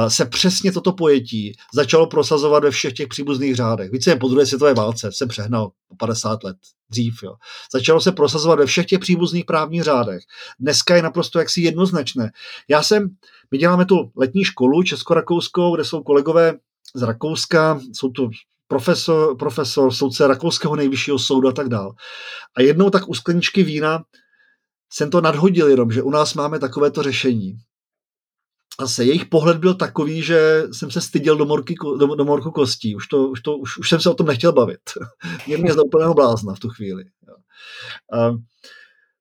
se přesně toto pojetí začalo prosazovat ve všech těch příbuzných řádech. Více po druhé světové válce, jsem přehnal o 50 let dřív. Jo. Začalo se prosazovat ve všech těch příbuzných právních řádech. Dneska je naprosto jaksi jednoznačné. My děláme tu letní školu českorakouskou, kde jsou kolegové z Rakouska, jsou tu profesor, soudce rakouského nejvyššího soudu a tak dál. A jednou tak u skleničky vína jsem to nadhodil jenom, že u nás máme takovéto řešení. A se jejich pohled byl takový, že jsem se styděl do morku kostí. Už jsem se o tom nechtěl bavit. Je mě zda úplného blázna v tu chvíli. A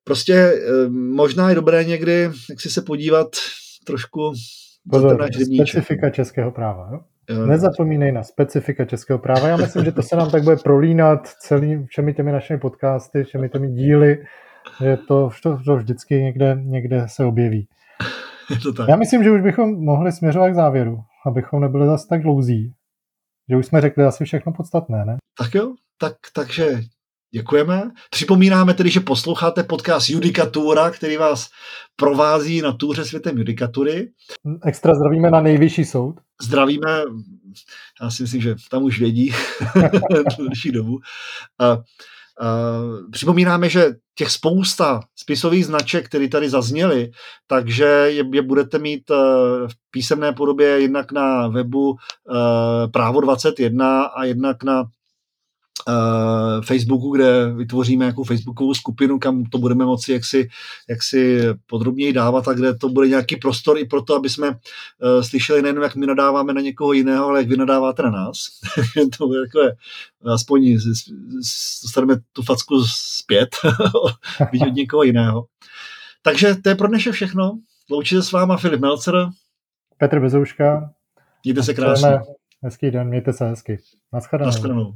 prostě možná je dobré někdy, jak si se podívat trošku... Pozor, specifika českého práva. Jo? Nezapomínej na specifika českého práva. Já myslím, že to se nám tak bude prolínat všemi těmi našimi podcasty, všemi těmi díly, že to vždycky někde se objeví. Já myslím, že už bychom mohli směřovat k závěru, abychom nebyli zase tak dlouzí. Že už jsme řekli asi všechno podstatné, ne? Tak jo, takže děkujeme. Připomínáme tedy, že posloucháte podcast Judikatúra, který vás provází na túře světem judikatury. Extra zdravíme na Nejvyšší soud. Zdravíme, já si myslím, že tam už vědí další dobu. Připomínáme, že těch spousta spisových značek, které tady zazněly, takže je budete mít v písemné podobě jednak na webu Právo 21 a jednak na Facebooku, kde vytvoříme nějakou facebookovou skupinu, kam to budeme moci jaksi podrobněji dávat a kde to bude nějaký prostor i proto, aby jsme slyšeli nejen, jak my nadáváme na někoho jiného, ale jak vy nadáváte na nás. To bude takové, aspoň dostaneme tu facku zpět od někoho jiného. Takže to je pro dneše všechno. Loučí se s váma Filip Melzer, Petr Bezouška. Mějte se krásně. Hezký den, mějte se hezky. Naschledanou.